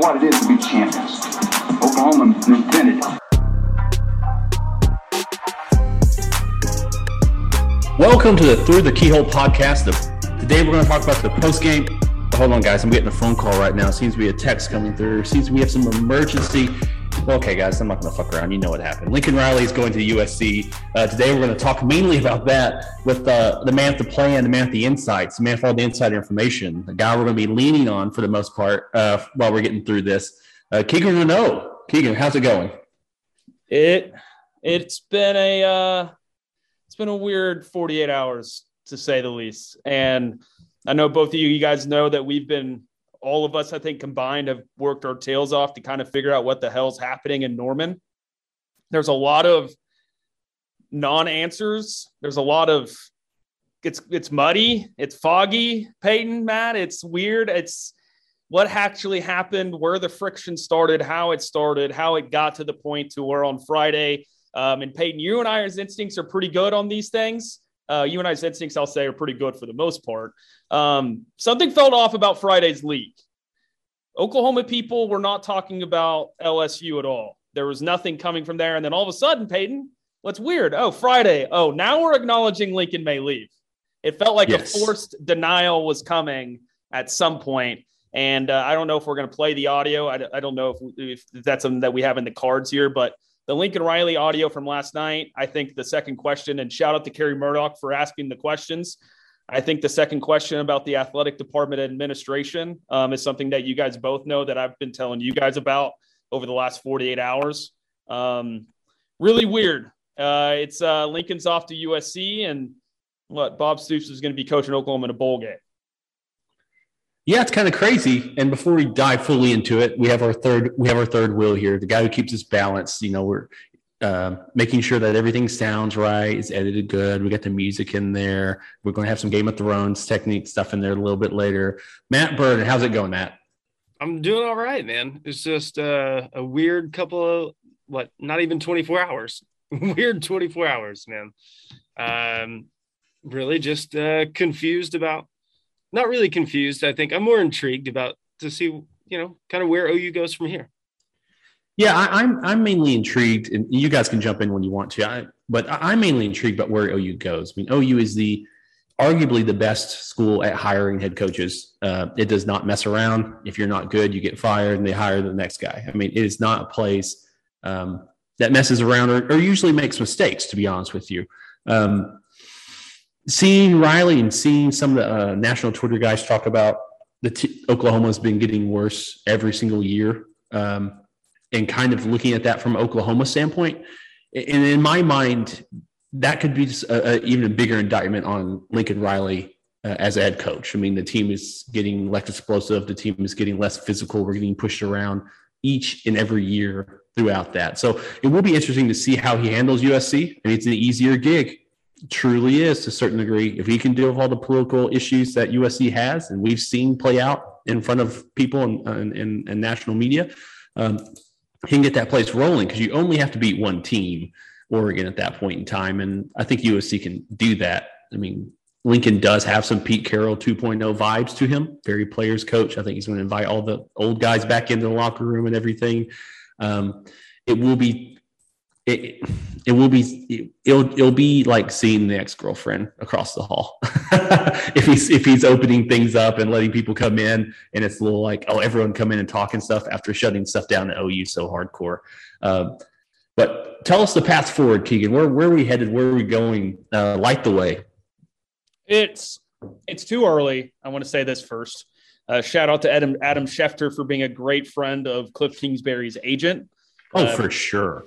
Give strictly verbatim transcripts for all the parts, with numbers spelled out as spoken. what it is to be champions. Oklahoma invented it. Welcome to the Through the Keyhole podcast. Today we're going to talk about the post-game. Hold on, guys. I'm getting a phone call right now. Seems to be a text coming through. Seems we have some emergency. Okay, guys, I'm not going to fuck around. You know what happened. Lincoln Riley is going to U S C. Uh, today we're going to talk mainly about that with uh, the man at the plan, the man at the insights, the man for all the insider information, the guy we're going to be leaning on for the most part uh, while we're getting through this. Uh, Keegan Renaud. Keegan, how's it going? It, it's been a uh, it's been a weird forty-eight hours, to say the least. And I know both of you, you guys know that we've been – all of us, I think, combined have worked our tails off to kind of figure out what the hell's happening in Norman. There's a lot of non-answers. There's a lot of – it's it's muddy. It's foggy, Peyton, Matt. It's weird. It's what actually happened, where the friction started, how it started, how it got to the point to where on Friday. Um, and, Peyton, you and I's instincts are pretty good on these things. Uh, you and I's instincts, I'll say, are pretty good for the most part. Um, something felt off about Friday's league. Oklahoma people were not talking about L S U at all. There was nothing coming from there. And then all of a sudden, Peyton, what's weird? Oh, Friday. Oh, now we're acknowledging Lincoln may leave. It felt like yes. A forced denial was coming at some point. And uh, I don't know if we're going to play the audio. I, I don't know if, if that's something that we have in the cards here, but the Lincoln Riley audio from last night, I think the second question, and shout out to Kerry Murdoch for asking the questions. I think the second question about the athletic department administration um, is something that you guys both know that I've been telling you guys about over the last forty-eight hours. Um, really weird. Uh, it's uh, Lincoln's off to U S C, and what, Bob Stoops is going to be coaching Oklahoma in a bowl game. Yeah, it's kind of crazy. And before we dive fully into it, we have our third we have our third wheel here, the guy who keeps us balanced. You know, we're uh, making sure that everything sounds right, is edited good. We got the music in there. We're going to have some Game of Thrones technique stuff in there a little bit later. Matt Burden, how's it going, Matt? I'm doing all right, man. It's just uh, a weird couple of, what, not even twenty-four hours. Weird twenty-four hours, man. Um, really just uh, confused about Not really confused. I think I'm more intrigued about to see, you know, kind of where O U goes from here. Yeah, I, I'm I'm mainly intrigued, and you guys can jump in when you want to. I, but I'm mainly intrigued about where O U goes. I mean, O U is the arguably the best school at hiring head coaches. Uh, it does not mess around. If you're not good, you get fired, and they hire the next guy. I mean, it is not a place um, that messes around or, or usually makes mistakes. To be honest with you. Um, Seeing Riley and seeing some of the uh, national Twitter guys talk about the t- Oklahoma's been getting worse every single year, um, and kind of looking at that from Oklahoma standpoint, and in my mind, that could be just a, a, even a bigger indictment on Lincoln Riley uh, as a head coach. I mean, the team is getting less explosive, the team is getting less physical, we're getting pushed around each and every year throughout that. So it will be interesting to see how he handles U S C. I mean, it's an easier gig. Truly is to a certain degree. If he can deal with all the political issues that U S C has, and we've seen play out in front of people and in, in, in national media, um, he can get that place rolling, because you only have to beat one team, Oregon, at that point in time. And I think U S C can do that. I mean, Lincoln does have some Pete Carroll two point oh vibes to him, very players coach. I think he's going to invite all the old guys back into the locker room and everything. Um, it will be It, it will be it'll it'll be like seeing the ex-girlfriend across the hall if he's if he's opening things up and letting people come in, and it's a little like, oh, everyone come in and talk and stuff after shutting stuff down at O U so hardcore. Um, but tell us the path forward, Keegan. Where where are we headed? Where are we going? Uh, light the way. It's it's too early. I want to say this first. Uh, shout out to Adam Adam Schefter for being a great friend of Cliff Kingsbury's agent. Oh, uh, for sure.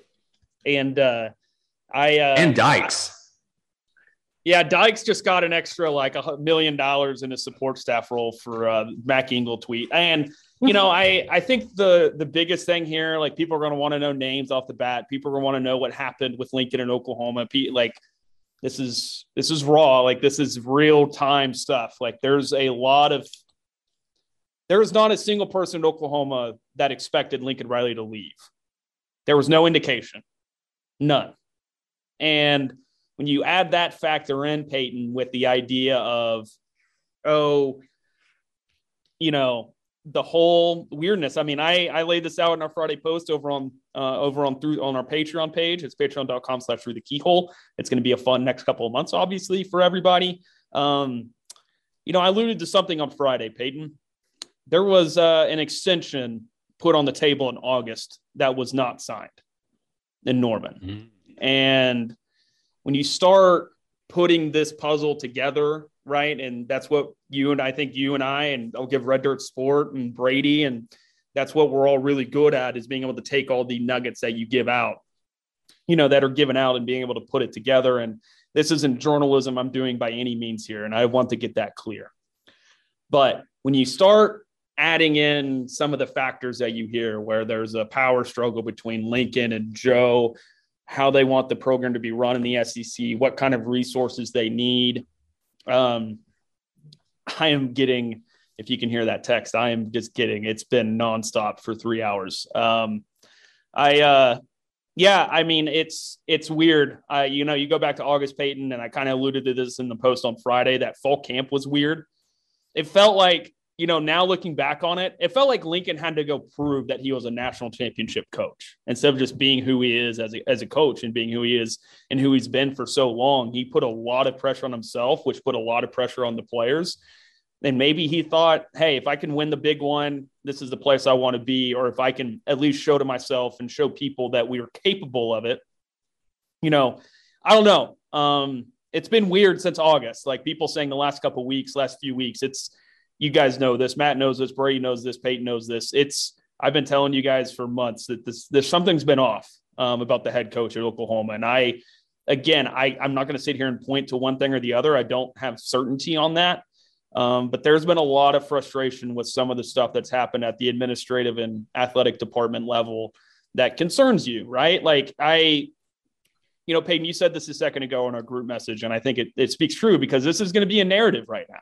And uh, I uh, and Dykes, I, yeah, Dykes just got an extra like a million dollars in a support staff role for uh, Mac Engel tweet. And you know, I I think the the biggest thing here, like, people are going to want to know names off the bat. People are going to want to know what happened with Lincoln and Oklahoma. Like, this is this is raw. Like, this is real time stuff. Like, there's a lot of there is not a single person in Oklahoma that expected Lincoln Riley to leave. There was no indication. None. And when you add that factor in, Peyton, with the idea of, oh, you know, the whole weirdness. I mean, I, I laid this out in our Friday post over on, uh, over on through on our Patreon page. It's patreon.com slash through the keyhole. It's going to be a fun next couple of months, obviously, for everybody. Um, you know, I alluded to something on Friday, Peyton. There was uh, an extension put on the table in August that was not signed in Norman. Mm-hmm. And when you start putting this puzzle together, right, and that's what you and I think you and I, and I'll give Red Dirt Sport and Brady, and that's what we're all really good at, is being able to take all the nuggets that you give out, you know, that are given out, and being able to put it together. And this isn't journalism I'm doing by any means here, and I want to get that clear. But when you start adding in some of the factors that you hear, where there's a power struggle between Lincoln and Joe, how they want the program to be run in the S E C, what kind of resources they need. Um, I am getting, if you can hear that text, I am just kidding. It's been nonstop for three hours. Um, I, uh, yeah, I mean, it's, it's weird. I, you know, you go back to August, Peyton, and I kind of alluded to this in the post on Friday, that fall camp was weird. It felt like, you know, now looking back on it, it felt like Lincoln had to go prove that he was a national championship coach instead of just being who he is as a, as a coach, and being who he is and who he's been for so long. He put a lot of pressure on himself, which put a lot of pressure on the players. And maybe he thought, hey, if I can win the big one, this is the place I want to be. Or if I can at least show to myself and show people that we are capable of it, you know, I don't know. Um, it's been weird since August, like people saying the last couple of weeks, last few weeks, it's, you guys know this. Matt knows this. Brady knows this. Peyton knows this. It's I've been telling you guys for months that this, this something's been off um, about the head coach at Oklahoma. And I, again, I, I'm not going to sit here and point to one thing or the other. I don't have certainty on that. Um, but there's been a lot of frustration with some of the stuff that's happened at the administrative and athletic department level that concerns you, right? Like I, you know, Peyton, you said this a second ago in our group message, and I think it, it speaks true, because this is going to be a narrative right now.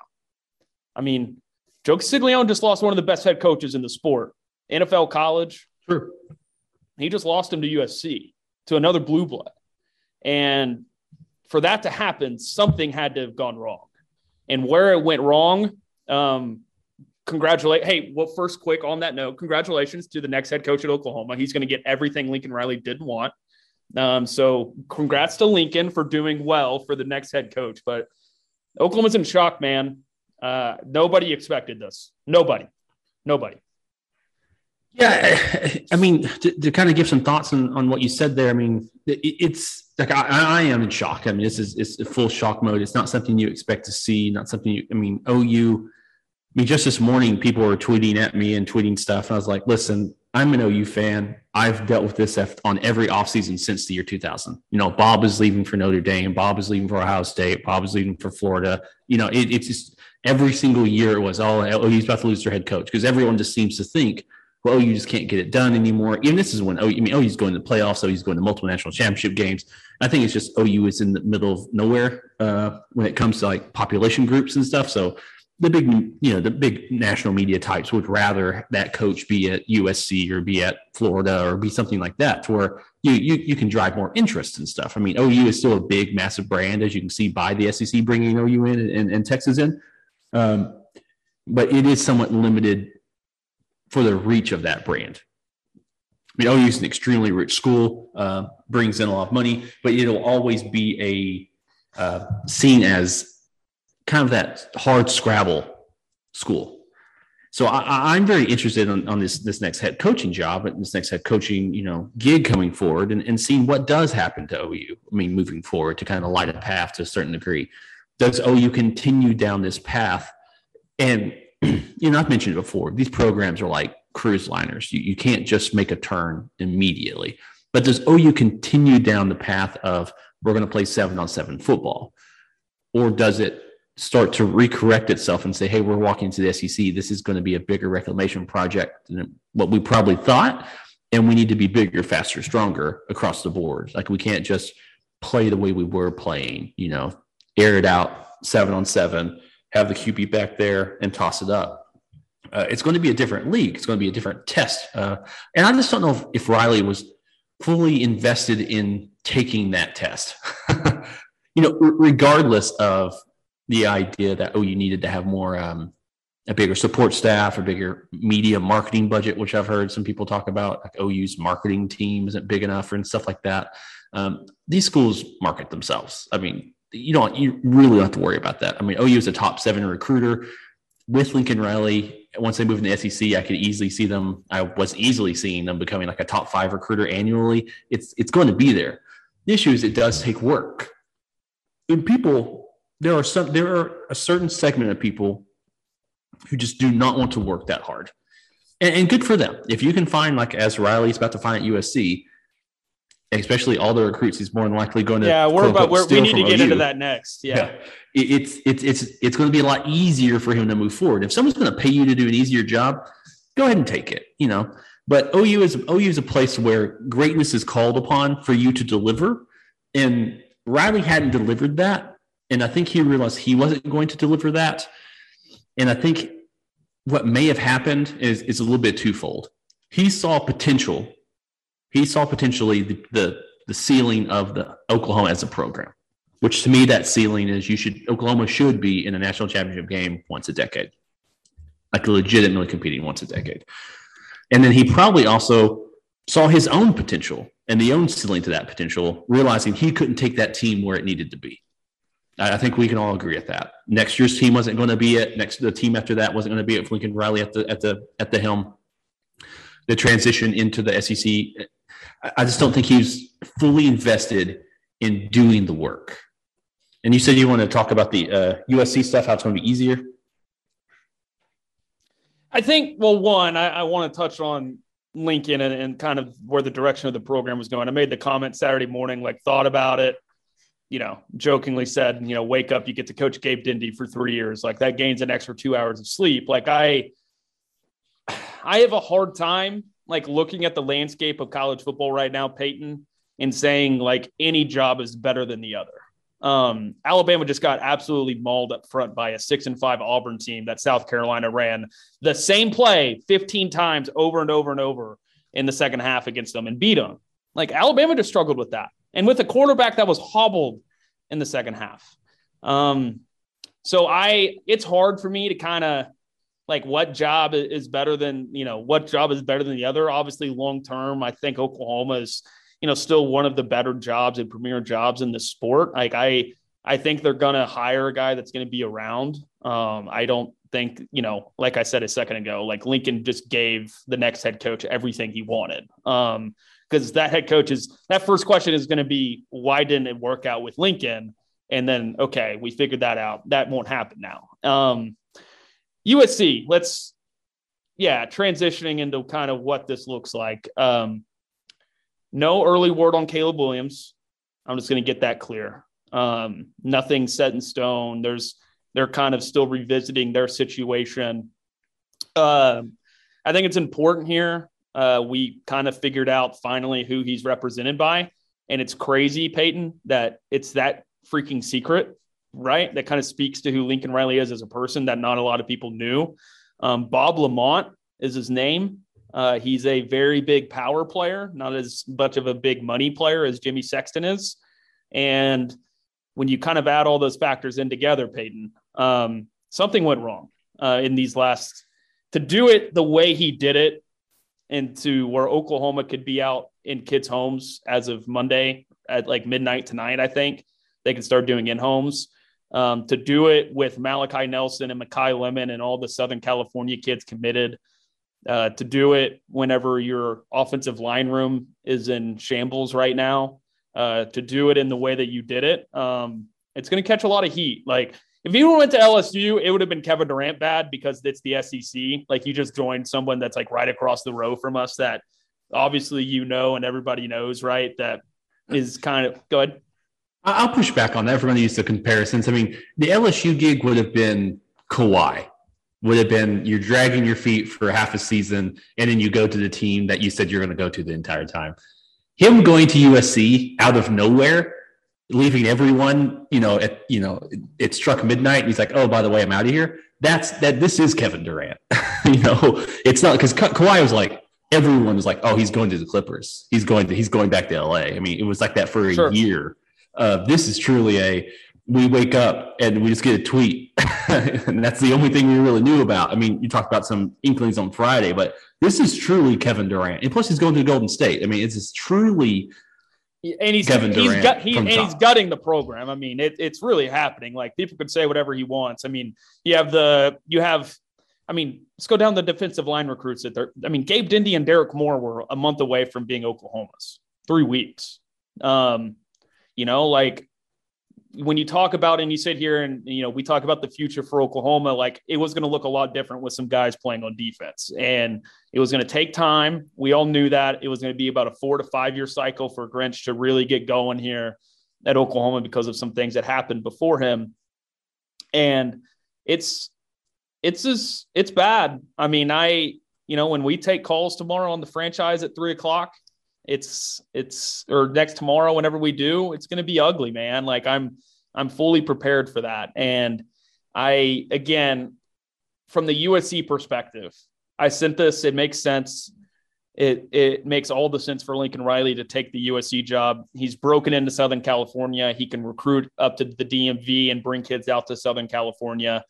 I mean, Joe Castiglione just lost one of the best head coaches in the sport, N F L college. True. He just lost him to U S C, to another blue blood. And for that to happen, something had to have gone wrong. And where it went wrong, um, congratulate. Hey, well, first quick on that note, congratulations to the next head coach at Oklahoma. He's going to get everything Lincoln Riley didn't want. Um, so congrats to Lincoln for doing well for the next head coach. But Oklahoma's in shock, man. Uh, nobody expected this. Nobody, nobody. Yeah. I, I mean, to, to kind of give some thoughts on, on what you said there. I mean, it, it's like, I, I am in shock. I mean, this is, it's a full shock mode. It's not something you expect to see, not something you, I mean, O U, I mean, just this morning, people were tweeting at me and tweeting stuff. And I was like, listen, I'm an O U fan. I've dealt with this on every offseason since the year two thousand. You know, Bob is leaving for Notre Dame. Bob is leaving for Ohio State. Bob is leaving for Florida. You know, it, it's just every single year it was, oh, O U's about to lose their head coach, because everyone just seems to think, well, O U just can't get it done anymore. Even this is when O U, I mean, O U's going to the playoffs. O U's going to multiple national championship games. I think it's just O U is in the middle of nowhere uh, when it comes to like population groups and stuff. So the big, you know, the big national media types would rather that coach be at U S C or be at Florida or be something like that, where you, you you can drive more interest and stuff. I mean, O U is still a big, massive brand, as you can see by the S E C bringing O U in and, and, and Texas in. Um, but it is somewhat limited for the reach of that brand. I mean, O U is an extremely rich school, uh, brings in a lot of money, but it'll always be a uh, seen as kind of that hard scrabble school. So I, I'm very interested on, on this, this next head coaching job and this next head coaching, you know, gig coming forward, and, and seeing what does happen to O U. I mean, moving forward to kind of light a path to a certain degree. Does O U continue down this path? And, you know, I've mentioned it before. These programs are like cruise liners. You, you can't just make a turn immediately. But does O U continue down the path of we're going to play seven on seven football? Or does it start to recorrect itself and say, hey, we're walking to the S E C. This is going to be a bigger reclamation project than what we probably thought. And we need to be bigger, faster, stronger across the board. Like we can't just play the way we were playing, you know, air it out seven on seven, have the Q B back there and toss it up. Uh, it's going to be a different league. It's going to be a different test. Uh, and I just don't know if, if Riley was fully invested in taking that test, you know, r- regardless of the idea that, oh, you needed to have more um, a bigger support staff, a bigger media marketing budget, which I've heard some people talk about, like O U's marketing team isn't big enough and stuff like that. Um, these schools market themselves. I mean, you don't, you really don't have to worry about that. I mean, O U is a top seven recruiter with Lincoln Riley. Once they move into the S E C, I could easily see them. I was easily seeing them becoming like a top five recruiter annually. It's, it's going to be there. The issue is it does take work. And people, there are some, there are a certain segment of people who just do not want to work that hard, and, and good for them. If you can find, like, as Riley's about to find at U S C, especially all the recruits, he's more than likely going to. Yeah, we're about where we need to get O U. Into that next. Yeah, yeah. It, it's it's it's it's going to be a lot easier for him to move forward. If someone's going to pay you to do an easier job, go ahead and take it. You know, but O U is O U is a place where greatness is called upon for you to deliver, and Riley hadn't delivered that, and I think he realized he wasn't going to deliver that. And I think what may have happened is, is a little bit twofold. He saw potential. He saw potentially the, the, the ceiling of the Oklahoma as a program, which to me, that ceiling is you should, Oklahoma should be in a national championship game once a decade, like legitimately competing once a decade. And then he probably also saw his own potential and the own ceiling to that potential, realizing he couldn't take that team where it needed to be. I think we can all agree at that. Next year's team wasn't going to be it. Next, the team after that wasn't going to be it. If Lincoln Riley at the at the at the helm, the transition into the S E C, I just don't think he's fully invested in doing the work. And you said you want to talk about the uh, U S C stuff, how it's going to be easier. I think. Well, one, I, I want to touch on Lincoln and, and kind of where the direction of the program was going. I made the comment Saturday morning, like thought about it. You know, jokingly said, you know, wake up, you get to coach Gabe Dindy for three years. Like that gains an extra two hours of sleep. Like I, I have a hard time like looking at the landscape of college football right now, Peyton, and saying like any job is better than the other. Um, Alabama just got absolutely mauled up front by a six and five Auburn team that South Carolina ran the same play fifteen times over and over and over in the second half against them and beat them. Like Alabama just struggled with that. And with a quarterback that was hobbled in the second half. Um, so I, it's hard for me to kind of like what job is better than, you know, what job is better than the other. Obviously long-term, I think Oklahoma is, you know, still one of the better jobs and premier jobs in the sport. Like I, I think they're going to hire a guy that's going to be around. Um, I don't think, you know, like I said a second ago, like Lincoln just gave the next head coach everything he wanted. Um, Because that head coach is – that first question is going to be, why didn't it work out with Lincoln? And then, okay, we figured that out. That won't happen now. Um, U S C, let's – yeah, transitioning into kind of what this looks like. Um, no early word on Caleb Williams. I'm just going to get that clear. Um, nothing set in stone. There's – they're kind of still revisiting their situation. Uh, I think it's important here. Uh, we kind of figured out finally who he's represented by. And it's crazy, Peyton, that it's that freaking secret, right? That kind of speaks to who Lincoln Riley is as a person that not a lot of people knew. Um, Bob Lamont is his name. Uh, he's a very big power player, not as much of a big money player as Jimmy Sexton is. And when you kind of add all those factors in together, Peyton, um, something went wrong uh, in these last – to do it the way he did it, into where Oklahoma could be out in kids' homes as of Monday at like midnight tonight, I think they can start doing in homes um, to do it with Malachi Nelson and Makai Lemon and all the Southern California kids committed uh, to do it whenever your offensive line room is in shambles right now uh, to do it in the way that you did it. Um, it's going to catch a lot of heat. Like, if you went to L S U, it would have been Kevin Durant bad because it's the S E C. Like you just joined someone that's like right across the row from us that obviously, you know, and everybody knows, right. That is kind of go ahead. I'll push back on that. Everybody used the comparisons. I mean, the L S U gig would have been Kawhi would have been, you're dragging your feet for half a season. And then you go to the team that you said you're going to go to the entire time. Him going to U S C out of nowhere, leaving everyone, you know, at, you know, it, it struck midnight and he's like, oh, by the way, I'm out of here. That's that. This is Kevin Durant. You know, it's not because Ka- Kawhi was like, everyone was like, oh, he's going to the Clippers. He's going to, he's going back to L A. I mean, it was like that for a sure. year. Uh, this is truly a, we wake up and we just get a tweet. And that's the only thing we really knew about. I mean, you talked about some inklings on Friday, but this is truly Kevin Durant. And plus he's going to Golden State. I mean, it's just truly and he's, Kevin Durant he's gut, he, and top. He's gutting the program. I mean, it, it's really happening. Like, people can say whatever he wants. I mean, you have the – you have – I mean, let's go down the defensive line recruits. That they're, I mean, Gabe Dindy and Derrick Moore were a month away from being Oklahoma's. Three weeks. Um, you know, like, when you talk about, and you sit here and, you know, we talk about the future for Oklahoma, like, it was going to look a lot different with some guys playing on defense, and it was going to take time. We all knew that it was going to be about a four to five year cycle for Grinch to really get going here at Oklahoma because of some things that happened before him. And it's, it's just, it's bad. I mean, I, you know, when we take calls tomorrow on the franchise at three o'clock, it's it's or next tomorrow, whenever we do, it's going to be ugly, man. Like, I'm I'm fully prepared for that. And I, again, from the U S C perspective, I sent this. It makes sense. It it makes all the sense for Lincoln Riley to take the U S C job. He's broken into Southern California. He can recruit up to the D M V and bring kids out to Southern California.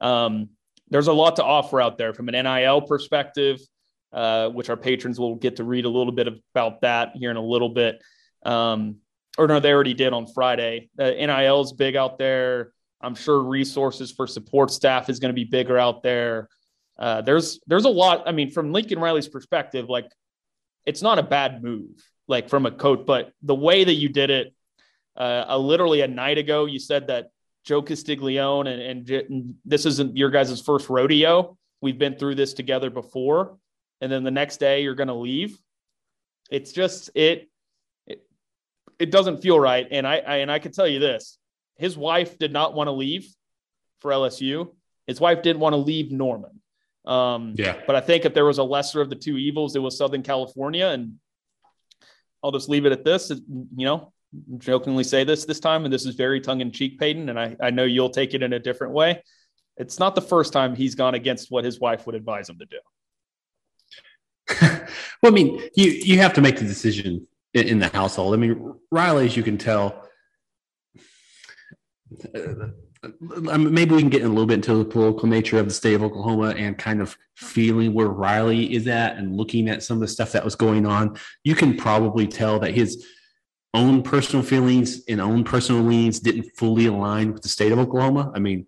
Um, there's a lot to offer out there from an N I L perspective. Uh, which our patrons will get to read a little bit about that here in a little bit. Um, or no, they already did on Friday. Uh, N I L is big out there. I'm sure resources for support staff is going to be bigger out there. Uh, there's there's a lot. I mean, from Lincoln Riley's perspective, like, it's not a bad move, like, from a coach, but the way that you did it, uh, uh, literally a night ago, you said that Joe Castiglione and, and, and this isn't your guys' first rodeo. We've been through this together before. And then the next day you're going to leave. It's just, it, it, it doesn't feel right. And I, I, and I can tell you this, his wife did not want to leave for L S U. His wife didn't want to leave Norman. Um, yeah. But I think if there was a lesser of the two evils, it was Southern California. And I'll just leave it at this, you know, jokingly say this this time, and this is very tongue in cheek, Peyton. And I, I know you'll take it in a different way. It's not the first time he's gone against what his wife would advise him to do. Well, I mean, you, you have to make the decision in, in the household. I mean, Riley, as you can tell, uh, I mean, maybe we can get in a little bit into the political nature of the state of Oklahoma and kind of feeling where Riley is at and looking at some of the stuff that was going on. You can probably tell that his own personal feelings and own personal leanings didn't fully align with the state of Oklahoma. I mean,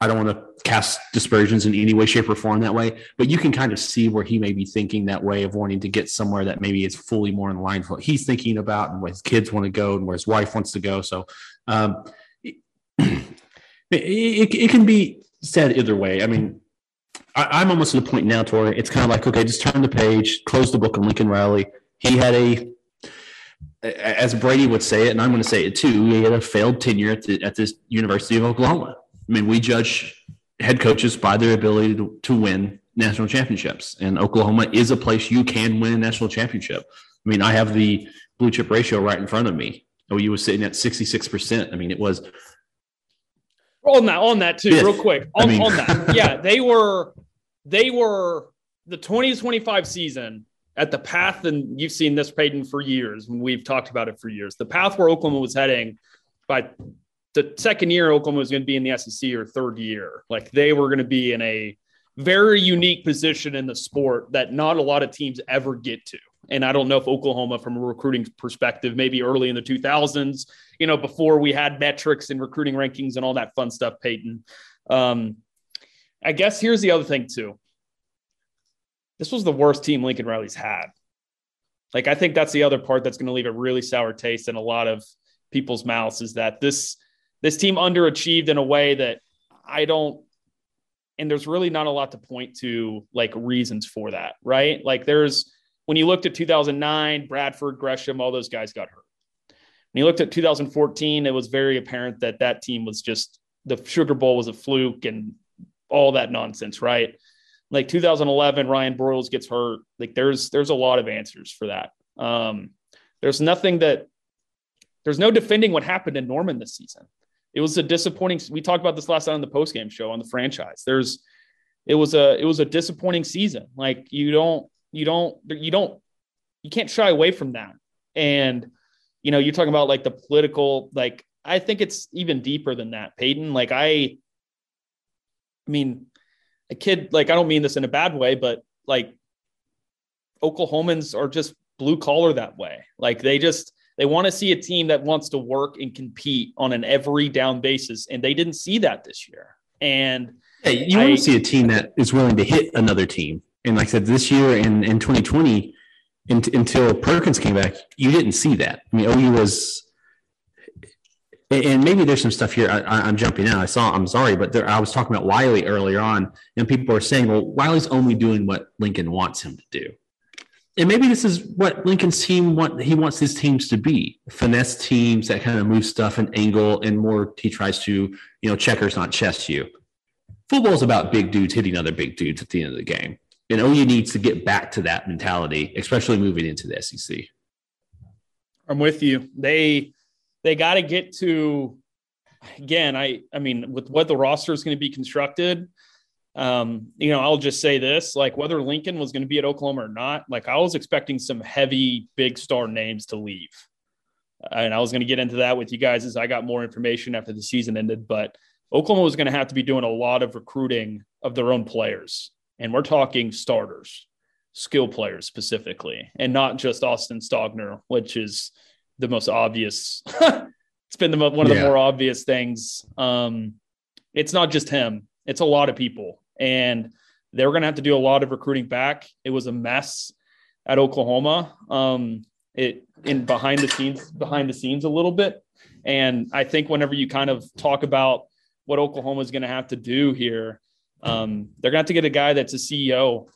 I don't want to cast dispersions in any way, shape, or form that way, but you can kind of see where he may be thinking that way of wanting to get somewhere that maybe is fully more in line with what he's thinking about and where his kids want to go and where his wife wants to go. So um, it, it, it can be said either way. I mean, I, I'm almost at the point now to where it's kind of like, okay, just turn the page, close the book on Lincoln Riley. He had a, as Brady would say it, and I'm going to say it too, he had a failed tenure at, the, at this University of Oklahoma. I mean, we judge head coaches by their ability to, to win national championships, and Oklahoma is a place you can win a national championship. I mean, I have the blue chip ratio right in front of me. O U was sitting at sixty-six percent. I mean, it was on that, on that too, fifth. Real quick. On, I mean... on that, yeah, they were, they were the twenty twenty-five season at the path, and you've seen this, Peyton, for years when we've talked about it for years. The path where Oklahoma was heading by. The second year Oklahoma was going to be in the S E C, or third year, like, they were going to be in a very unique position in the sport that not a lot of teams ever get to. And I don't know if Oklahoma, from a recruiting perspective, maybe early in the two thousands, you know, before we had metrics and recruiting rankings and all that fun stuff, Peyton. Um, I guess here's the other thing too. This was the worst team Lincoln Riley's had. Like, I think that's the other part that's going to leave a really sour taste in a lot of people's mouths, is that this, This team underachieved in a way that I don't – and there's really not a lot to point to, like, reasons for that, right? Like, there's – when you looked at two thousand nine, Bradford, Gresham, all those guys got hurt. When you looked at two thousand fourteen, it was very apparent that that team was just – the Sugar Bowl was a fluke and all that nonsense, right? Like, two thousand eleven, Ryan Broyles gets hurt. Like, there's there's a lot of answers for that. Um, there's nothing that – there's no defending what happened in Norman this season. It was a disappointing. We talked about this last night on the postgame show on the franchise. There's, it was a, it was a disappointing season. Like, you don't, you don't, you don't, you can't shy away from that. And, you know, you're talking about, like, the political, like, I think it's even deeper than that, Peyton. Like, I, I mean, a kid, like, I don't mean this in a bad way, but like Oklahomans are just blue collar that way. Like, they just, they want to see a team that wants to work and compete on an every down basis. And they didn't see that this year. And hey, you I, want to see a team that is willing to hit another team. And like I said, this year in, in twenty twenty, in, until Perkins came back, you didn't see that. I mean, O U was, and maybe there's some stuff here. I, I'm jumping out. I saw, I'm sorry, but there, I was talking about Wiley earlier on, and people are saying, well, Wiley's only doing what Lincoln wants him to do. And maybe this is what Lincoln's team want. He wants his teams to be finesse teams that kind of move stuff and angle and more. He tries to, you know, checkers, not chess you. Football is about big dudes hitting other big dudes at the end of the game. And O U needs to get back to that mentality, especially moving into the S E C. I'm with you. They, they got to get to, again, I, I mean, with what the roster is going to be constructed, um, you know, I'll just say this, like whether Lincoln was going to be at Oklahoma or not, like I was expecting some heavy, big star names to leave. And I was going to get into that with you guys as I got more information after the season ended, but Oklahoma was going to have to be doing a lot of recruiting of their own players. And we're talking starters, skill players specifically, and not just Austin Stogner, which is the most obvious. It's been the mo- one of yeah. the more obvious things. Um, it's not just him. It's a lot of people. And they're going to have to do a lot of recruiting back. It was a mess at Oklahoma. Um, it in behind the scenes, behind the scenes a little bit. And I think whenever you kind of talk about what Oklahoma is going to have to do here, um, they're going to have to get a guy that's a C E O.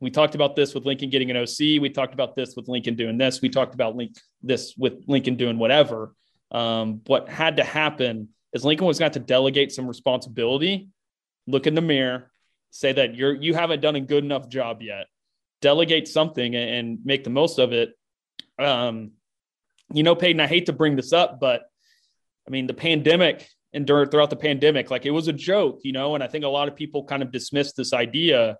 We talked about this with Lincoln getting an O C. We talked about this with Lincoln doing this. We talked about Link, this with Lincoln doing whatever. Um, what had to happen is Lincoln was going to have to delegate some responsibility, look in the mirror, say that you're, you haven't done a good enough job yet, delegate something and, and make the most of it. Um, you know, Peyton, I hate to bring this up, but I mean, the pandemic and throughout the pandemic, like it was a joke, you know, and I think a lot of people kind of dismissed this idea,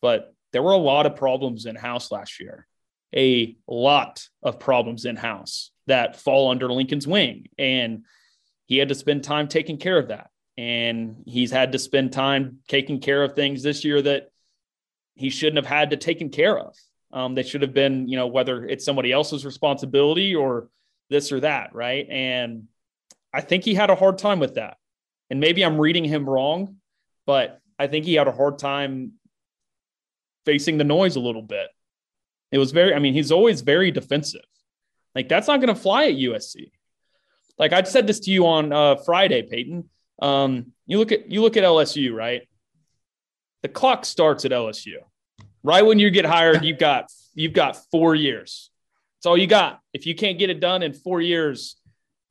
but there were a lot of problems in house last year, a lot of problems in house that fall under Lincoln's wing. And he had to spend time taking care of that. And he's had to spend time taking care of things this year that he shouldn't have had to taken care of. Um, they should have been, you know, whether it's somebody else's responsibility or this or that. Right. And I think he had a hard time with that. And maybe I'm reading him wrong, but I think he had a hard time facing the noise a little bit. It was very, I mean, he's always very defensive. Like that's not going to fly at U S C. Like I said this to you on uh, Friday, Peyton. Um, you look at, you look at L S U, right? The clock starts at L S U, right? When you get hired, you've got, you've got four years. That's all you got. If you can't get it done in four years,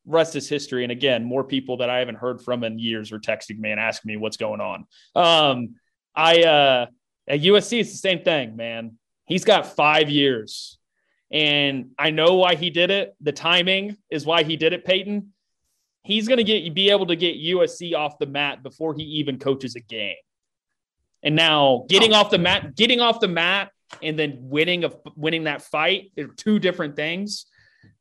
rest is history. And again, more people that I haven't heard from in years are texting me and asking me what's going on. Um, I, uh, at U S C, it's the same thing, man. He's got five years and I know why he did it. The timing is why he did it, Peyton. He's going to get be able to get U S C off the mat before he even coaches a game. And now getting off the mat, getting off the mat and then winning of winning that fight are two different things.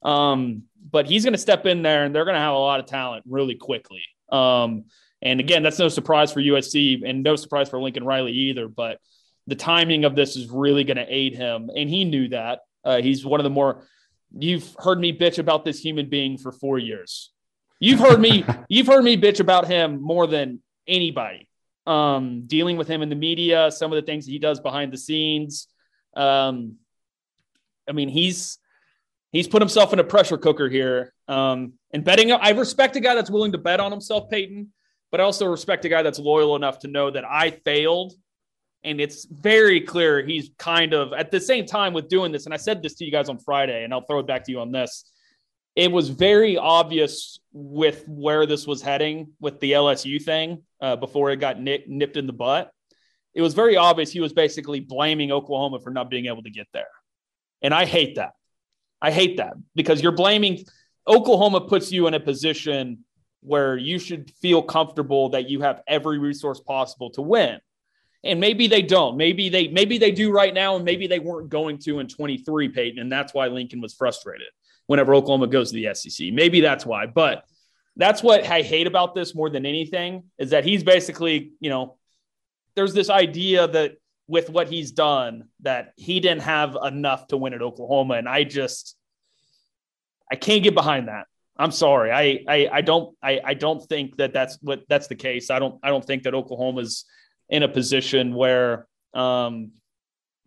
Um, but he's going to step in there and they're going to have a lot of talent really quickly. Um, and again, that's no surprise for U S C and no surprise for Lincoln Riley either, but the timing of this is really going to aid him. And he knew that. Uh, he's one of the more, you've heard me bitch about this human being for four years. You've heard me, you've heard me bitch about him more than anybody. Um, dealing with him in the media, some of the things that he does behind the scenes. Um, I mean, he's he's put himself in a pressure cooker here. Um, and betting, I respect a guy that's willing to bet on himself, Peyton, but I also respect a guy that's loyal enough to know that I failed. And it's very clear he's kind of at the same time with doing this. And I said this to you guys on Friday, and I'll throw it back to you on this. It was very obvious with where this was heading with the L S U thing uh, before it got nipped, nipped in the butt. It was very obvious he was basically blaming Oklahoma for not being able to get there. And I hate that. I hate that because you're blaming – Oklahoma puts you in a position where you should feel comfortable that you have every resource possible to win. And maybe they don't. Maybe they maybe they do right now, and maybe they weren't going to in twenty-three, Peyton, and that's why Lincoln was frustrated whenever Oklahoma goes to the S E C. Maybe that's why, but that's what I hate about this more than anything, is that he's basically, you know, there's this idea that with what he's done, that he didn't have enough to win at Oklahoma. And I just, I can't get behind that. I'm sorry. I, I, I don't, I, I don't think that that's what that's the case. I don't, I don't think that Oklahoma's in a position where um,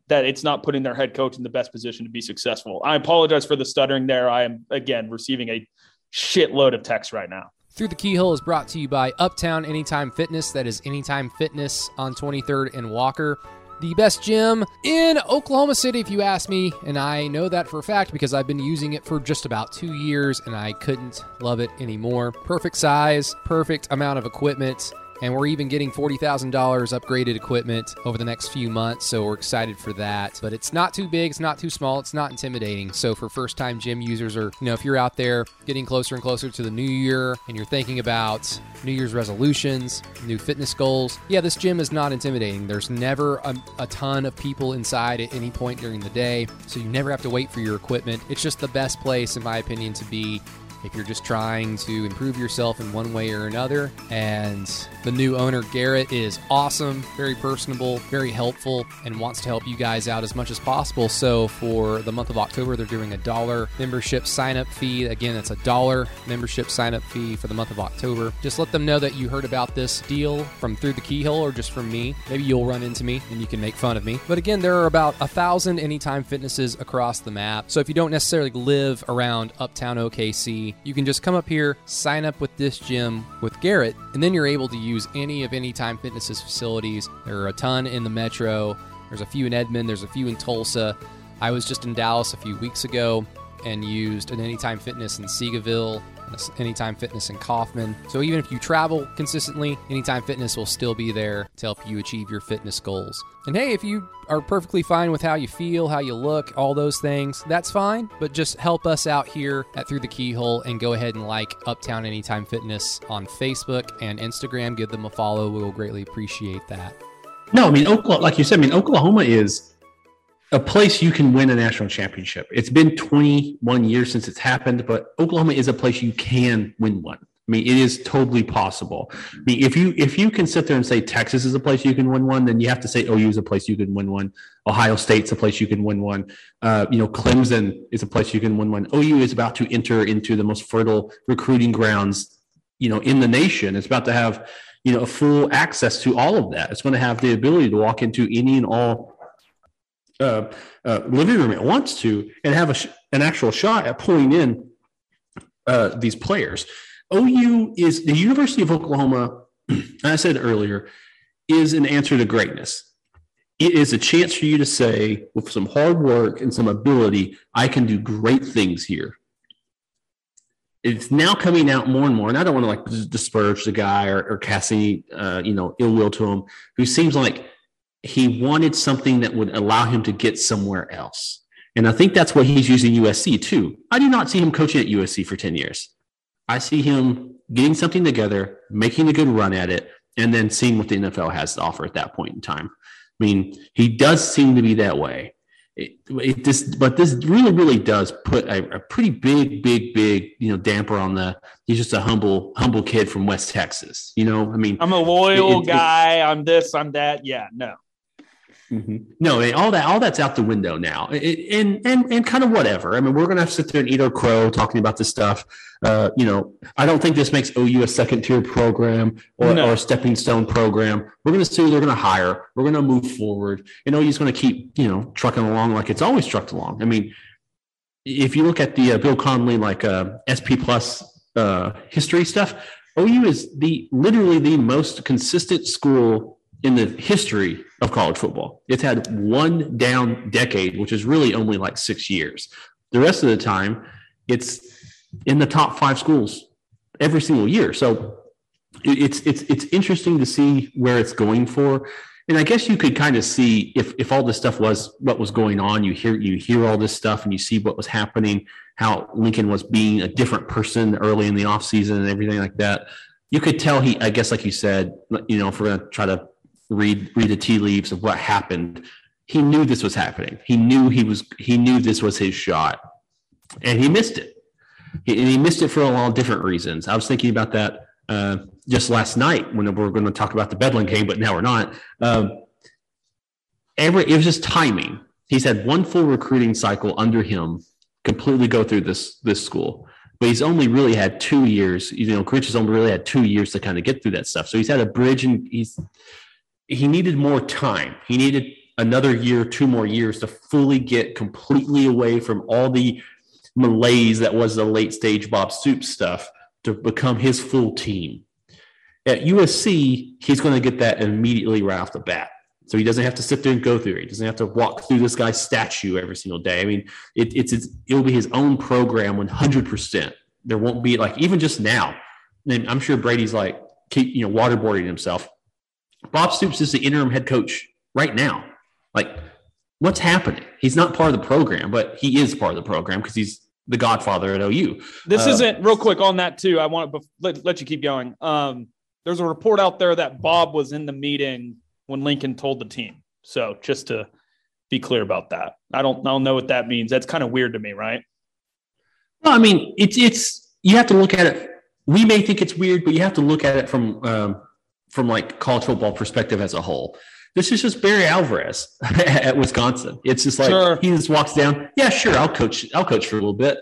that it's not putting their head coach in the best position to be successful. I apologize for the stuttering there. I am again, receiving a shitload of texts right now. Through the Keyhole is brought to you by Uptown Anytime Fitness. That is Anytime Fitness on twenty-third and Walker. The best gym in Oklahoma City, if you ask me, and I know that for a fact because I've been using it for just about two years and I couldn't love it anymore. Perfect size, perfect amount of equipment, and we're even getting forty thousand dollars upgraded equipment over the next few months, so we're excited for that. But it's not too big, it's not too small, it's not intimidating. So for first-time gym users, or you know, if you're out there getting closer and closer to the new year and you're thinking about New Year's resolutions, new fitness goals, yeah, this gym is not intimidating. There's never a, a ton of people inside at any point during the day, so you never have to wait for your equipment. It's just the best place, in my opinion, to be if you're just trying to improve yourself in one way or another. And the new owner, Garrett, is awesome, very personable, very helpful, and wants to help you guys out as much as possible. So for the month of October, they're doing a dollar membership sign-up fee. Again, it's a dollar membership sign-up fee for the month of October. Just let them know that you heard about this deal from Through the Keyhole or just from me. Maybe you'll run into me and you can make fun of me. But again, there are about a thousand Anytime Fitnesses across the map. So if you don't necessarily live around Uptown O K C, you can just come up here, sign up with this gym with Garrett, and then you're able to use any of Anytime Fitness's facilities. There are a ton in the metro. There's a few in Edmond. There's a few in Tulsa. I was just in Dallas a few weeks ago and used an Anytime Fitness in Seagaville, Anytime Fitness in Kaufman. So even if you travel consistently, Anytime Fitness will still be there to help you achieve your fitness goals. And hey, if you are perfectly fine with how you feel, how you look, all those things, that's fine. But just help us out here at Through the Keyhole and go ahead and like Uptown Anytime Fitness on Facebook and Instagram. Give them a follow. We will greatly appreciate that. No, I mean, Oklahoma, like you said, I mean, Oklahoma is a place you can win a national championship. It's been twenty-one years since it's happened, but Oklahoma is a place you can win one. I mean, it is totally possible. I mean, if you if you can sit there and say Texas is a place you can win one, then you have to say O U is a place you can win one. Ohio State's a place you can win one. Uh, you know, Clemson is a place you can win one. O U is about to enter into the most fertile recruiting grounds, you know, in the nation. It's about to have, you know, a full access to all of that. It's going to have the ability to walk into any and all Uh, uh, living room it wants to and have a sh- an actual shot at pulling in uh, these players. O U is the University of Oklahoma, as I said earlier, is an answer to greatness. It is a chance for you to say, with some hard work and some ability, I can do great things here. It's now coming out more and more, and I don't want to like disparage the guy or, or cast any uh, you know, ill will to him, who seems like he wanted something that would allow him to get somewhere else. And I think that's what he's using U S C too. I do not see him coaching at U S C for ten years. I see him getting something together, making a good run at it, and then seeing what the N F L has to offer at that point in time. I mean, he does seem to be that way. It, it, this, but this really, really does put a, a pretty big, big, big, you know, damper on the. He's just a humble, humble kid from West Texas. You know, I mean, I'm a loyal it, it, guy. It, I'm this. I'm that. Yeah, no. Mm-hmm. No, and all that all that's out the window now, it, and and and kind of whatever. I mean, we're going to have to sit there and eat our crow talking about this stuff. Uh, you know, I don't think this makes O U a second tier program or, no. or a stepping stone program. We're going to see they're going to hire. We're going to move forward, and O U's going to keep, you know, trucking along like it's always trucked along. I mean, if you look at the uh, Bill Connolly like uh, S P Plus uh, history stuff, O U is the literally the most consistent school in the history of college football. It's had one down decade, which is really only like six years. The rest of the time, it's in the top five schools every single year. So it's it's it's interesting to see where it's going for. And I guess you could kind of see if if all this stuff was what was going on. You hear you hear all this stuff and you see what was happening, how Lincoln was being a different person early in the offseason and everything like that. You could tell he, I guess, like you said, you know, if we're gonna try to read read the tea leaves of what happened, he knew this was happening. He knew he was he knew this was his shot, and he missed it. and he missed it for a lot of different reasons. I was thinking about that uh, just last night when we were going to talk about the Bedlam game, but now we're not. Uh, every it was just timing. He's had one full recruiting cycle under him, completely go through this this school, but he's only really had two years. You know, Grinch has only really had two years to kind of get through that stuff. So he's had a bridge, and he's he needed more time. He needed another year, two more years to fully get completely away from all the malaise that was the late stage Bob Stoops stuff to become his full team. At U S C, he's going to get that immediately right off the bat. So he doesn't have to sit there and go through it. He doesn't have to walk through this guy's statue every single day. I mean, it, it's, it's it'll be his own program one hundred percent. There won't be, like, even just now, and I'm sure Brady's like, keep, you know, waterboarding himself. Bob Stoops is the interim head coach right now. Like, what's happening? He's not part of the program, but he is part of the program because he's the godfather at O U. This uh, isn't – real quick on that too. I want to let, let you keep going. Um, there's a report out there that Bob was in the meeting when Lincoln told the team. So just to be clear about that. I don't, I don't know what that means. That's kind of weird to me, right? No, I mean, it's it's you have to look at it. We may think it's weird, but you have to look at it from um, from like college football perspective as a whole. This is just Barry Alvarez at Wisconsin. It's just like, sure, he just walks down. Yeah, sure, I'll coach. I'll coach for a little bit.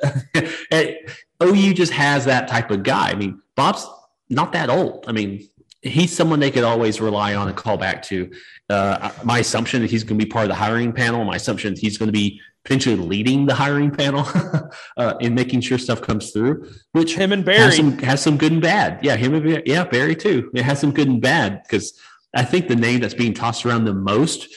And O U just has that type of guy. I mean, Bob's not that old. I mean, he's someone they could always rely on and call back to. Uh, my assumption that he's going to be part of the hiring panel. My assumption is he's going to be potentially leading the hiring panel uh, in making sure stuff comes through. Which him and Barry has some, has some good and bad. Yeah, him and yeah Barry too. It has some good and bad because I think the name that's being tossed around the most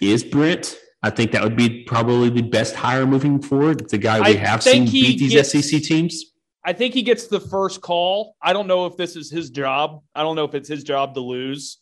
is Brent. I think that would be probably the best hire moving forward. It's a guy we I have seen beat these gets, S E C teams. I think he gets the first call. I don't know if this is his job. I don't know if it's his job to lose,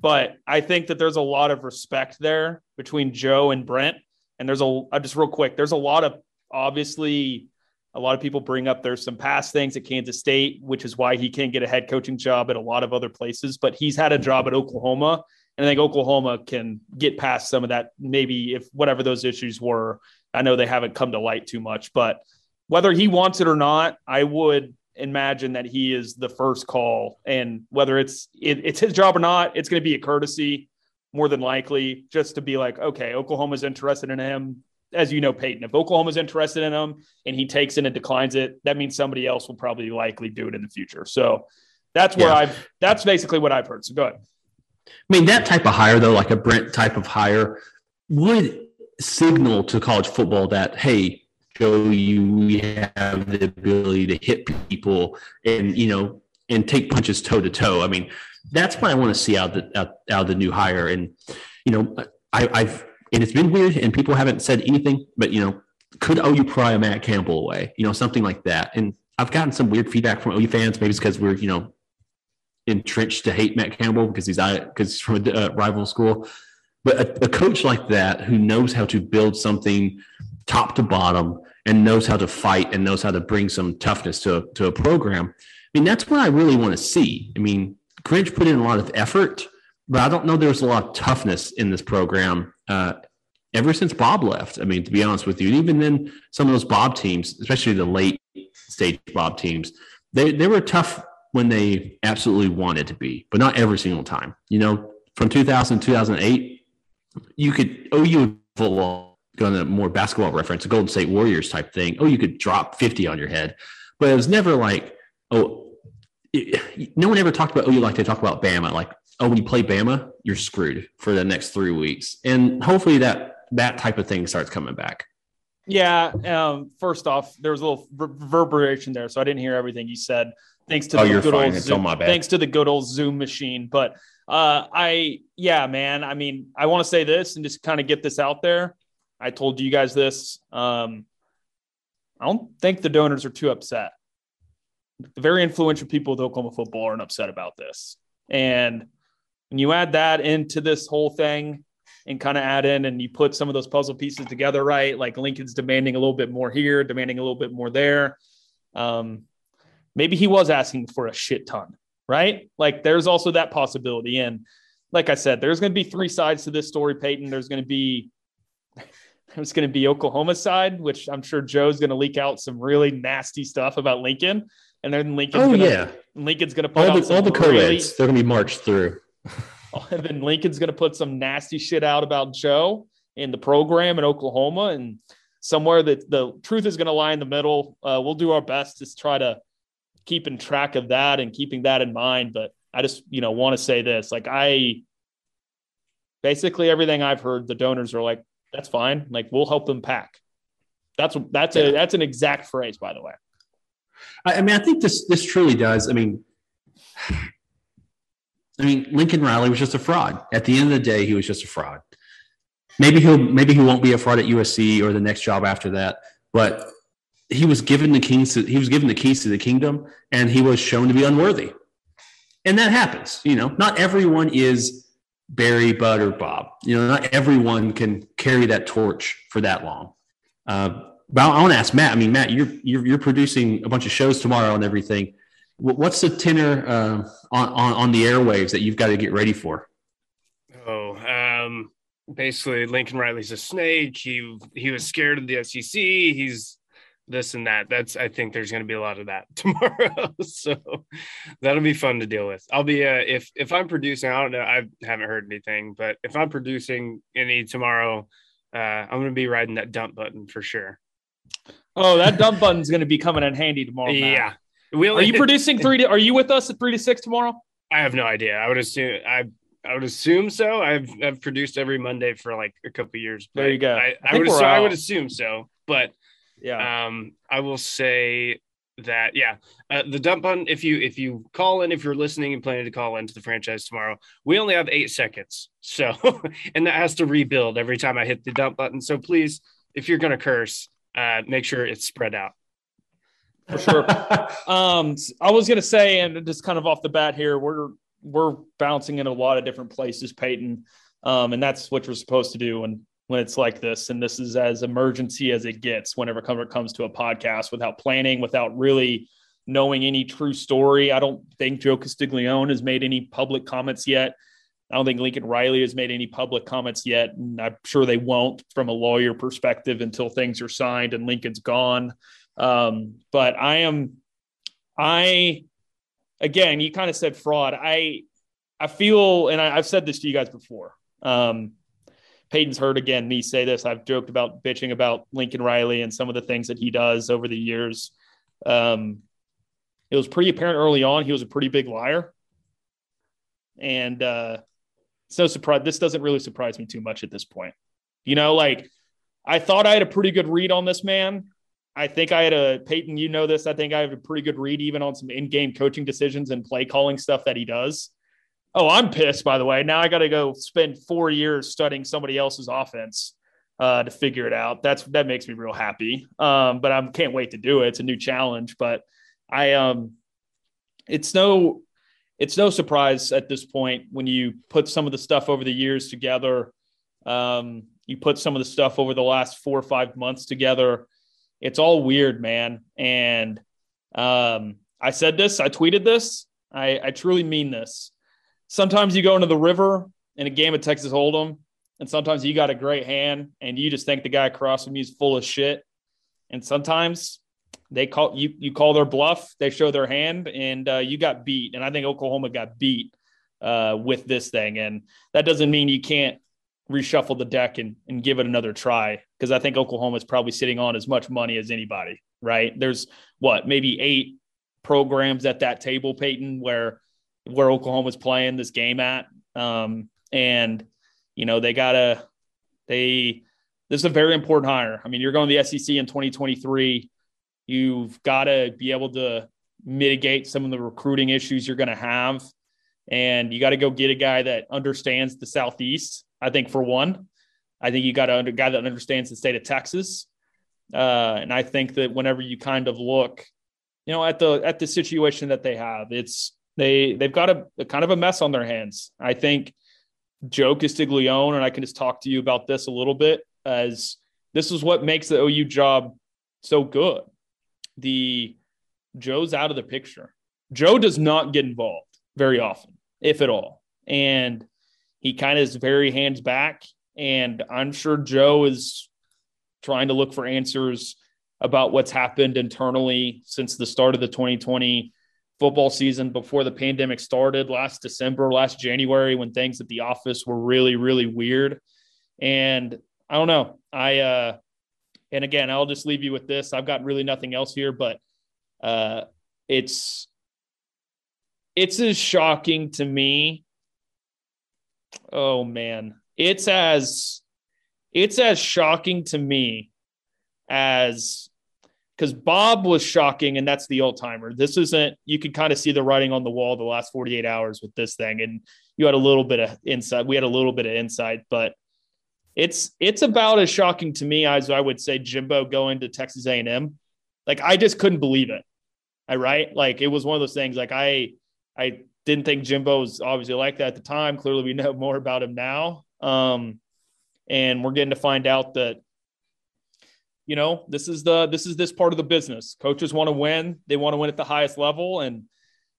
but I think that there's a lot of respect there between Joe and Brent. And there's a – just real quick, there's a lot of – obviously, a lot of people bring up there's some past things at Kansas State, which is why he can't get a head coaching job at a lot of other places. But he's had a job at Oklahoma, and I think Oklahoma can get past some of that, maybe, if whatever those issues were. I know they haven't come to light too much, but whether he wants it or not, I would imagine that he is the first call. And whether it's it, it's his job or not, it's going to be a courtesy more than likely, just to be like, okay, Oklahoma's interested in him. As you know, Peyton, if Oklahoma's interested in him and he takes it and declines it, that means somebody else will probably likely do it in the future. So that's where yeah. I've, that's basically what I've heard. So go ahead. I mean, that type of hire though, like a Brent type of hire, would signal to college football that, hey, Joe, you, we have the ability to hit people and, you know, and take punches toe to toe. I mean, that's what I want to see out the, out, out of the new hire. And, you know, I, I've, And it's been weird, and people haven't said anything, but, you know, could O U pry a Matt Campbell away? You know, something like that. And I've gotten some weird feedback from O U fans. Maybe it's because we're, you know, entrenched to hate Matt Campbell because he's, because he's from a uh, rival school. But a, a coach like that who knows how to build something top to bottom and knows how to fight and knows how to bring some toughness to a, to a program, I mean, that's what I really want to see. I mean, Grinch put in a lot of effort, but I don't know there's a lot of toughness in this program uh, ever since Bob left. I mean, to be honest with you, and even then, some of those Bob teams, especially the late stage Bob teams, they, they were tough when they absolutely wanted to be, but not every single time. You know, from two thousand, two thousand eight, you could – O U football, going to more basketball reference, a Golden State Warriors type thing. Oh, you could drop fifty on your head. But it was never like, oh – no one ever talked about O U like they talk about Bama, like, oh, when you play Bama, you're screwed for the next three weeks. And hopefully that that type of thing starts coming back. Yeah. Um, first off, there was a little reverberation there, so I didn't hear everything you said. Thanks to oh, the you're good fine. old it's Zoom. My bad. Thanks to the good old Zoom machine. But uh, I, yeah, man. I mean, I want to say this and just kind of get this out there. I told you guys this. Um, I don't think the donors are too upset. The very influential people with Oklahoma football aren't upset about this, and when you add that into this whole thing and kind of add in and you put some of those puzzle pieces together, right? Like Lincoln's demanding a little bit more here, demanding a little bit more there. Um, maybe he was asking for a shit ton, right? Like there's also that possibility. And like I said, there's going to be three sides to this story, Peyton. There's going to be It's going to be Oklahoma's side, which I'm sure Joe's going to leak out some really nasty stuff about Lincoln. And then Lincoln's oh, going to yeah. Lincoln's going to put all out the, all the really, co-eds. They're going to be marched through. And then Lincoln's going to put some nasty shit out about Joe and the program in Oklahoma. And somewhere that the truth is going to lie in the middle. Uh, we'll do our best to try to keep in track of that and keeping that in mind. But I just, you know, want to say this, like I basically everything I've heard, the donors are like, that's fine. Like we'll help them pack. That's, that's a, that's an exact phrase, by the way. I, I mean, I think this, this truly does. I mean, I mean, Lincoln Riley was just a fraud. At the end of the day, he was just a fraud. Maybe he'll, maybe he won't be a fraud at U S C or the next job after that, but he was given the keys to, he was given the keys to the kingdom and he was shown to be unworthy. And that happens, you know, not everyone is Barry, Bud, or Bob, you know, not everyone can carry that torch for that long. Uh, but I want to ask Matt, I mean, Matt, you're, you're, you're producing a bunch of shows tomorrow and everything. What's the tenor uh, on, on, on the airwaves that you've got to get ready for? Oh, um, basically Lincoln Riley's a snake. He, he was scared of the S E C. He's, this and that. That's, I think there's going to be a lot of that tomorrow. So that'll be fun to deal with. I'll be, uh, if, if I'm producing, I don't know, I haven't heard anything, but if I'm producing any tomorrow, uh, I'm going to be riding that dump button for sure. Oh, that dump button's going to be coming in handy tomorrow. Yeah. We'll, are you producing three to, are you with us at three to six tomorrow? I have no idea. I would assume I, I would assume so. I've, I've produced every Monday for like a couple of years. There you go. I, I, I would assume, I would assume so, but yeah. Um, I will say that, yeah, uh, the dump button, if you, if you call in, if you're listening and planning to call into the franchise tomorrow, we only have eight seconds. So, and that has to rebuild every time I hit the dump button. So please, if you're going to curse, uh, make sure it's spread out. For sure. um, I was going to say, and just kind of off the bat here, we're, we're bouncing in a lot of different places, Peyton. Um, and that's what you're supposed to do. And, when it's like this, and this is as emergency as it gets whenever it comes to a podcast without planning, without really knowing any true story. I don't think Joe Castiglione has made any public comments yet. I don't think Lincoln Riley has made any public comments yet. And I'm sure they won't from a lawyer perspective until things are signed and Lincoln's gone. Um, but I am, I, again, you kind of said fraud. I, I feel, and I, I've said this to you guys before, um, Peyton's heard, again, me say this. I've joked about bitching about Lincoln Riley and some of the things that he does over the years. Um, it was pretty apparent early on he was a pretty big liar. And uh, it's no surprise. This doesn't really surprise me too much at this point. You know, like, I thought I had a pretty good read on this man. I think I had a – Peyton, you know this. I think I have a pretty good read even on some in-game coaching decisions and play-calling stuff that he does. Oh, I'm pissed, by the way. Now I got to go spend four years studying somebody else's offense uh, to figure it out. That's that makes me real happy. Um, but I can't wait to do it. It's a new challenge. But I, um, it's no, it's no surprise at this point when you put some of the stuff over the years together. Um, you put some of the stuff over the last four or five months together. It's all weird, man. And um, I said this. I tweeted this. I, I truly mean this. Sometimes you go into the river in a game of Texas Hold'em, and sometimes you got a great hand, and you just think the guy across from you is full of shit. And sometimes they call you you call their bluff, they show their hand, and uh, you got beat. And I think Oklahoma got beat uh, with this thing. And that doesn't mean you can't reshuffle the deck and, and give it another try, because I think Oklahoma is probably sitting on as much money as anybody, right? There's, what, maybe eight programs at that table, Peyton, where – where Oklahoma's playing this game at. Um, and, you know, they got to – they – this is a very important hire. I mean, you're going to the S E C in twenty twenty-three. You've got to be able to mitigate some of the recruiting issues you're going to have. And you got to go get a guy that understands the Southeast, I think, for one. I think you got to – a guy that understands the state of Texas. Uh, and I think that whenever you kind of look, you know, at the at the situation that they have, it's – They, they've got a, a kind of a mess on their hands. I think Joe Castiglione, and I can just talk to you about this a little bit, as this is what makes the O U job so good. The Joe's out of the picture. Joe does not get involved very often, if at all. And he kind of is very hands back. And I'm sure Joe is trying to look for answers about what's happened internally since the start of the twenty twenty football season before the pandemic started last December, last January, when things at the office were really, really weird. And I don't know. I, uh, and again, I'll just leave you with this. I've got really nothing else here, but uh, it's, it's as shocking to me. Oh man. It's as, it's as shocking to me as, because Bob was shocking, and that's the old-timer. This isn't – you could kind of see the writing on the wall the last forty-eight hours with this thing, and you had a little bit of insight. We had a little bit of insight, but it's it's about as shocking to me as I would say Jimbo going to Texas A and M. Like, I just couldn't believe it, I, right? Like, it was one of those things. Like, I I didn't think Jimbo was obviously like that at the time. Clearly, we know more about him now, um, and we're getting to find out that – you know, this is the, this is this part of the business. Coaches want to win. They want to win at the highest level. And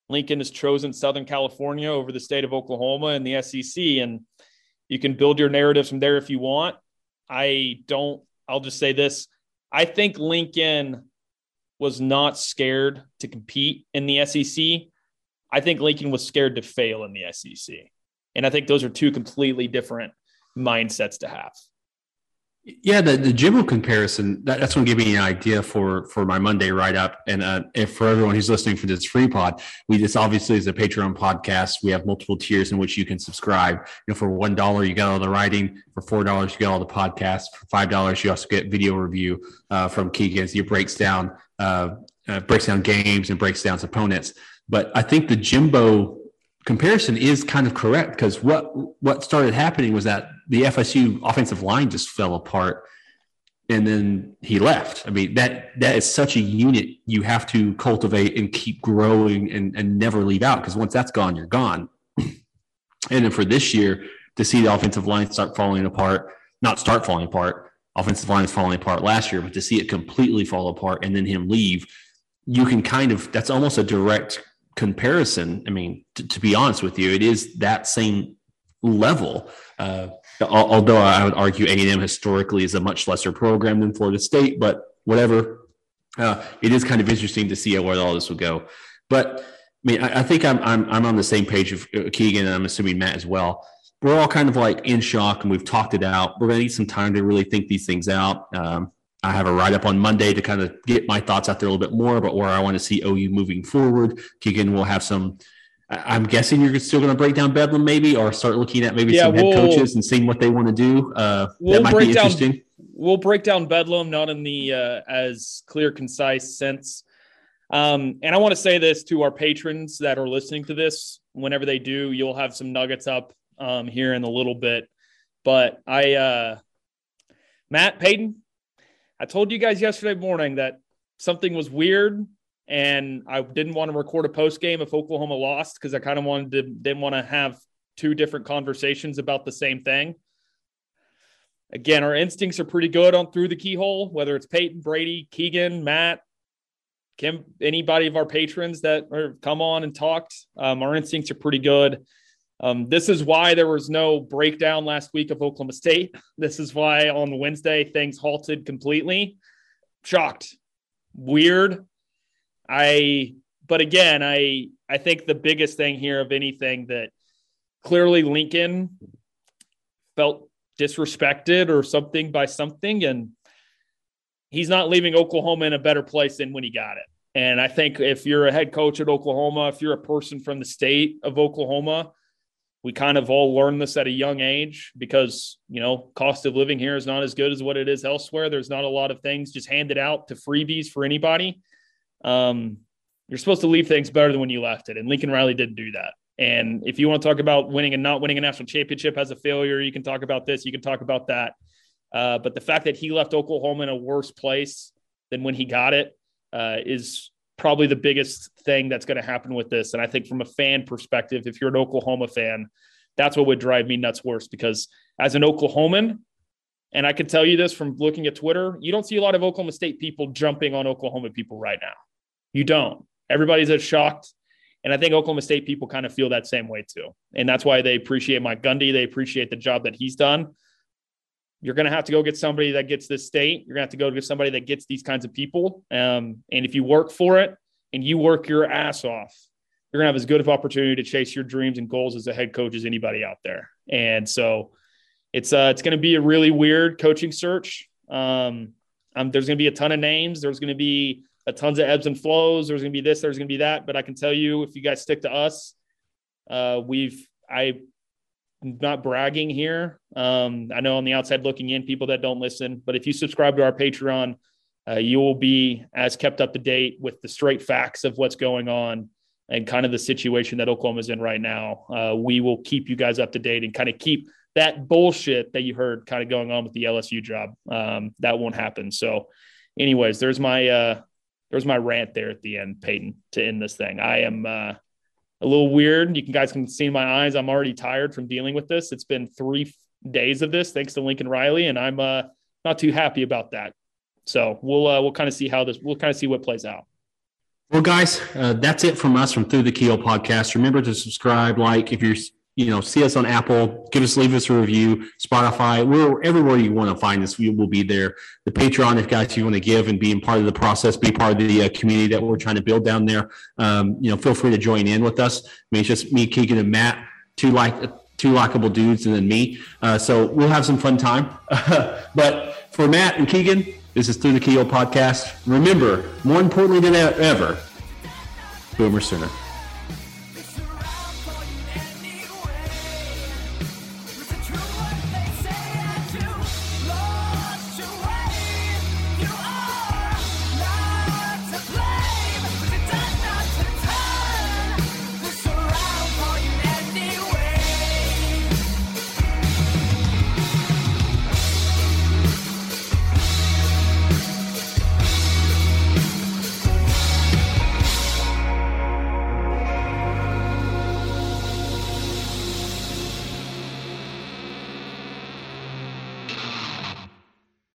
Lincoln has chosen Southern California over the state of Oklahoma and the S E C. And you can build your narratives from there if you want. I don't, I'll just say this. I think Lincoln was not scared to compete in the S E C. I think Lincoln was scared to fail in the S E C. And I think those are two completely different mindsets to have. Yeah, the, the Jimbo comparison, that, that's going to give me an idea for, for my Monday write-up. And uh, if for everyone who's listening for this free pod, we this obviously is a Patreon podcast. We have multiple tiers in which you can subscribe. You know, for one dollar, you got all the writing. For four dollars, you got all the podcasts. For five dollars, you also get video review uh, from Keegan. He breaks down, uh, uh, breaks down games and breaks down opponents. But I think the Jimbo comparison is kind of correct, because what what started happening was that the F S U offensive line just fell apart, and then he left. I mean, that that is such a unit you have to cultivate and keep growing and, and never leave out, because once that's gone, you're gone. And then for this year, to see the offensive line start falling apart, not start falling apart, offensive line is falling apart last year, but to see it completely fall apart and then him leave, you can kind of, that's almost a direct comparison. I mean, t- to be honest with you, it is that same level. Uh, although I would argue A and M historically is a much lesser program than Florida State, but whatever. Uh, it is kind of interesting to see where all this will go. But I mean, I, I think I'm, I'm I'm on the same page of Keegan, and I'm assuming Matt as well. We're all kind of like in shock, and we've talked it out. We're going to need some time to really think these things out. Um, I have a write-up on Monday to kind of get my thoughts out there a little bit more about where I want to see O U moving forward. Keegan will have some – I'm guessing you're still going to break down Bedlam maybe, or start looking at maybe yeah, some head we'll, coaches and seeing what they want to do. Uh, we'll that might break be interesting. Down, we'll break down Bedlam, not in the uh, as clear, concise sense. Um, and I want to say this to our patrons that are listening to this. Whenever they do, you'll have some nuggets up um, here in a little bit. But I uh, – Matt, Peyton, I told you guys yesterday morning that something was weird, and I didn't want to record a post game if Oklahoma lost, because I kind of wanted to, didn't want to have two different conversations about the same thing. Again, our instincts are pretty good on Through the Keyhole, whether it's Peyton, Brady, Keegan, Matt, Kim, anybody of our patrons that are come on and talked. Um, our instincts are pretty good. Um, this is why there was no breakdown last week of Oklahoma State. This is why on Wednesday things halted completely. Shocked. Weird. I, but again, I, I think the biggest thing here of anything that clearly Lincoln felt disrespected or something by something, and he's not leaving Oklahoma in a better place than when he got it. And I think if you're a head coach at Oklahoma, if you're a person from the state of Oklahoma, we kind of all learned this at a young age, because, you know, cost of living here is not as good as what it is elsewhere. There's not a lot of things just handed out to freebies for anybody. Um, you're supposed to leave things better than when you left it. And Lincoln Riley didn't do that. And if you want to talk about winning and not winning a national championship as a failure, you can talk about this, you can talk about that. Uh, but the fact that he left Oklahoma in a worse place than when he got it uh, is probably the biggest thing that's going to happen with this. And I think from a fan perspective, if you're an Oklahoma fan, that's what would drive me nuts worse, because as an Oklahoman, and I can tell you this from looking at Twitter, you don't see a lot of Oklahoma State people jumping on Oklahoma people right now. You don't. Everybody's as shocked. And I think Oklahoma State people kind of feel that same way too. And that's why they appreciate Mike Gundy. They appreciate the job that he's done. you're going to have to go get somebody that gets this state. You're going to have to go get somebody that gets these kinds of people. Um, and if you work for it and you work your ass off, you're going to have as good of opportunity to chase your dreams and goals as a head coach as anybody out there. And so it's uh, it's going to be a really weird coaching search. Um, um, there's going to be a ton of names. There's going to be a tons of ebbs and flows. There's going to be this, there's going to be that. But I can tell you, if you guys stick to us, uh, we've, I, not bragging here. Um, I know on the outside looking in, people that don't listen, but if you subscribe to our Patreon, uh, you will be as kept up to date with the straight facts of what's going on and kind of the situation that Oklahoma's in right now. Uh, we will keep you guys up to date and kind of keep that bullshit that you heard kind of going on with the L S U job. Um, that won't happen. So anyways, there's my, uh, there's my rant there at the end, Peyton, to end this thing. I am, uh, a little weird. You guys can see in my eyes, I'm already tired from dealing with this. It's been three days of this, thanks to Lincoln Riley, and I'm uh, not too happy about that. So we'll uh, we'll kind of see how this. We'll kind of see what plays out. Well, guys, uh, that's it from us from Through the Keel podcast. Remember to subscribe, like if you're you know see us on Apple, give us leave us a review, Spotify, we're everywhere you want to find us. We will be there. The Patreon, if guys you want to give and be part of the process, be part of the uh, community that we're trying to build down there. Um, you know, feel free to join in with us. I mean, it's just me, Keegan, and Matt, two like two likable dudes, and then me. Uh, so we'll have some fun time. But for Matt and Keegan, this is Through the Keel podcast. Remember, more importantly than ever, Boomer Sooner.